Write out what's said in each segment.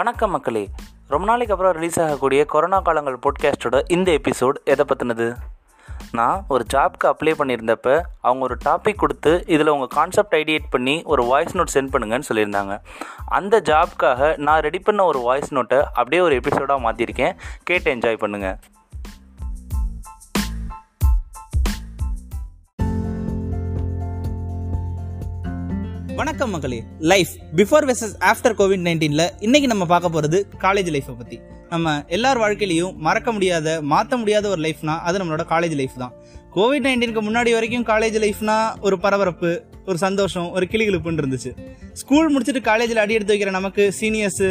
வணக்கம் மக்களே, ரொம்ப நாளைக்கு அப்புறம் ரிலீஸ் ஆகக்கூடிய கொரோனா காலங்கள் பாட்காஸ்டோட இந்த எபிசோட் எதை பற்றினது? நான் ஒரு ஜாப்க்கு அப்ளை பண்ணியிருந்தப்போ அவங்க ஒரு டாபிக் கொடுத்து இதில் உங்கள் கான்செப்ட் ஐடியேட் பண்ணி ஒரு வாய்ஸ் நோட் சென்ட் பண்ணுங்கன்னு சொல்லியிருந்தாங்க. அந்த ஜாப்க்காக நான் ரெடி பண்ண ஒரு வாய்ஸ் நோட்டை அப்படியே ஒரு எபிசோடாக மாற்றிருக்கேன். கேட்டு என்ஜாய் பண்ணுங்கள். வணக்கம் மக்களே. Life before versus after Covid 19ல இன்றைக்கி நம்ம பார்க்க போகிறது காலேஜ் லைஃப்பை பற்றி. நம்ம எல்லார் வாழ்க்கையிலையும் மறக்க முடியாத மாற்ற முடியாத ஒரு லைஃப்னால் அது நம்மளோட காலேஜ் லைஃப் தான். கோவிட் 19க்கு முன்னாடி வரைக்கும் காலேஜ் லைஃப்னா ஒரு பரபரப்பு, ஒரு சந்தோஷம், ஒரு கிளிகிழிப்புன்னு இருந்துச்சு. ஸ்கூல் முடிச்சுட்டு காலேஜில் அடி எடுத்து வைக்கிற நமக்கு சீனியர்ஸு,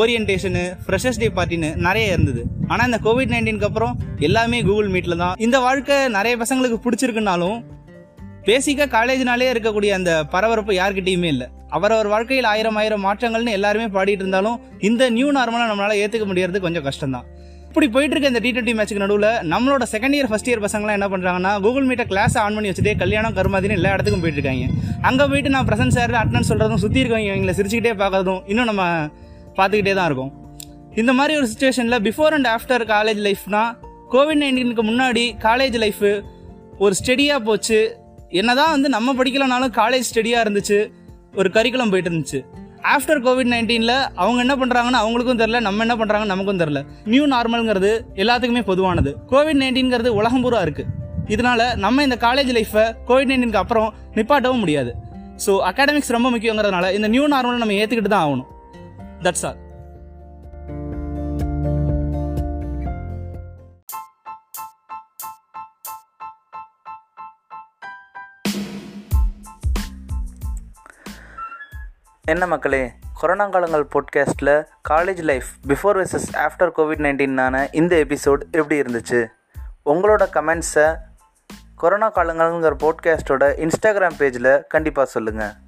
ஓரியன்டேஷனு, ஃப்ரெஷர்ஸ் டே பார்ட்டின்னு நிறைய இருந்தது. ஆனால் இந்த கோவிட் 19க்கு அப்புறம் எல்லாமே கூகுள் மீட்டில் தான். இந்த வாழ்க்கை நிறைய பசங்களுக்கு பிடிச்சிருக்குனாலும் பேசிக்காக காலேஜ்னாலே இருக்கக்கூடிய அந்த பரபரப்பு யார்கிட்டையுமே இல்லை. அவரவர் வாழ்க்கையில் ஆயிரம் ஆயிரம் மாற்றங்கள்னு எல்லாருமே பாடிட்டு இருந்தாலும் இந்த நியூ நார்மலாக நம்மளால் ஏற்றுக்க முடியறது கொஞ்சம் கஷ்டம்தான். இப்படி போயிட்டு இருக்க இந்த T20 மேட்சுக்கு நடுவில் நம்மளோட செகண்ட் இயர் ஃபர்ஸ்ட் இயர் பசங்களாம் என்ன பண்ணுறாங்கன்னா, கூகுள் மீட்டை கிளாஸ் ஆன் பண்ணி வச்சுட்டு கல்யாணம் கருமாதின்னு எல்லா இடத்துக்கும் போயிட்டு இருக்காங்க. அங்கே போயிட்டு நான் பிரசன்ட் சார் அட்டனன்ஸ் சொல்கிறதும், சுற்றி இருக்கவங்க அவங்கள சிரிச்சுக்கிட்டே பார்க்கறதும் இன்னும் நம்ம பார்த்துக்கிட்டே தான் இருக்கும். இந்த மாதிரி ஒரு சுச்சுவேஷனில் பிஃபோர் அண்ட் ஆஃப்டர் காலேஜ் லைஃப்னா, கோவிட் 19க்கு முன்னாடி காலேஜ் லைஃபு ஒரு ஸ்டெடியாக போச்சு. என்னதான் நம்ம படிக்கலனாலும் காலேஜ் ஸ்டடியாக இருந்துச்சு, ஒரு கரிக்குலம் போயிட்டு இருந்துச்சு. ஆஃப்டர் கோவிட் 19ல அவங்க என்ன பண்ணுறாங்கன்னு அவங்களுக்கும் தெரில, நம்ம என்ன பண்ணுறாங்கன்னு நமக்கும் தெரில. நியூ நார்மல்ங்கிறது எல்லாத்துக்குமே பொதுவானது. கோவிட் 19ங்கிறது உலகம் பூரா இருக்குது. இதனால நம்ம இந்த காலேஜ் லைஃப்பை கோவிட் 19க்கு அப்புறம் நிப்பாட்டவும் முடியாது. ஸோ அகாடமிக்ஸ் ரொம்ப முக்கியங்கிறதுனால இந்த நியூ நார்மலை நம்ம ஏற்றுக்கிட்டு தான் ஆகணும். That's all. என்ன மக்களே, கொரோனா காலங்கள் பாட்காஸ்ட்டில் college life before versus after covid 19னான இந்த எபிசோட் எப்படி இருந்துச்சு? உங்களோட கமெண்ட்ஸை கொரோனா காலங்கள்ங்கிற பாட்காஸ்ட்டோட இன்ஸ்டாகிராம் பேஜில் கண்டிப்பாக சொல்லுங்கள்.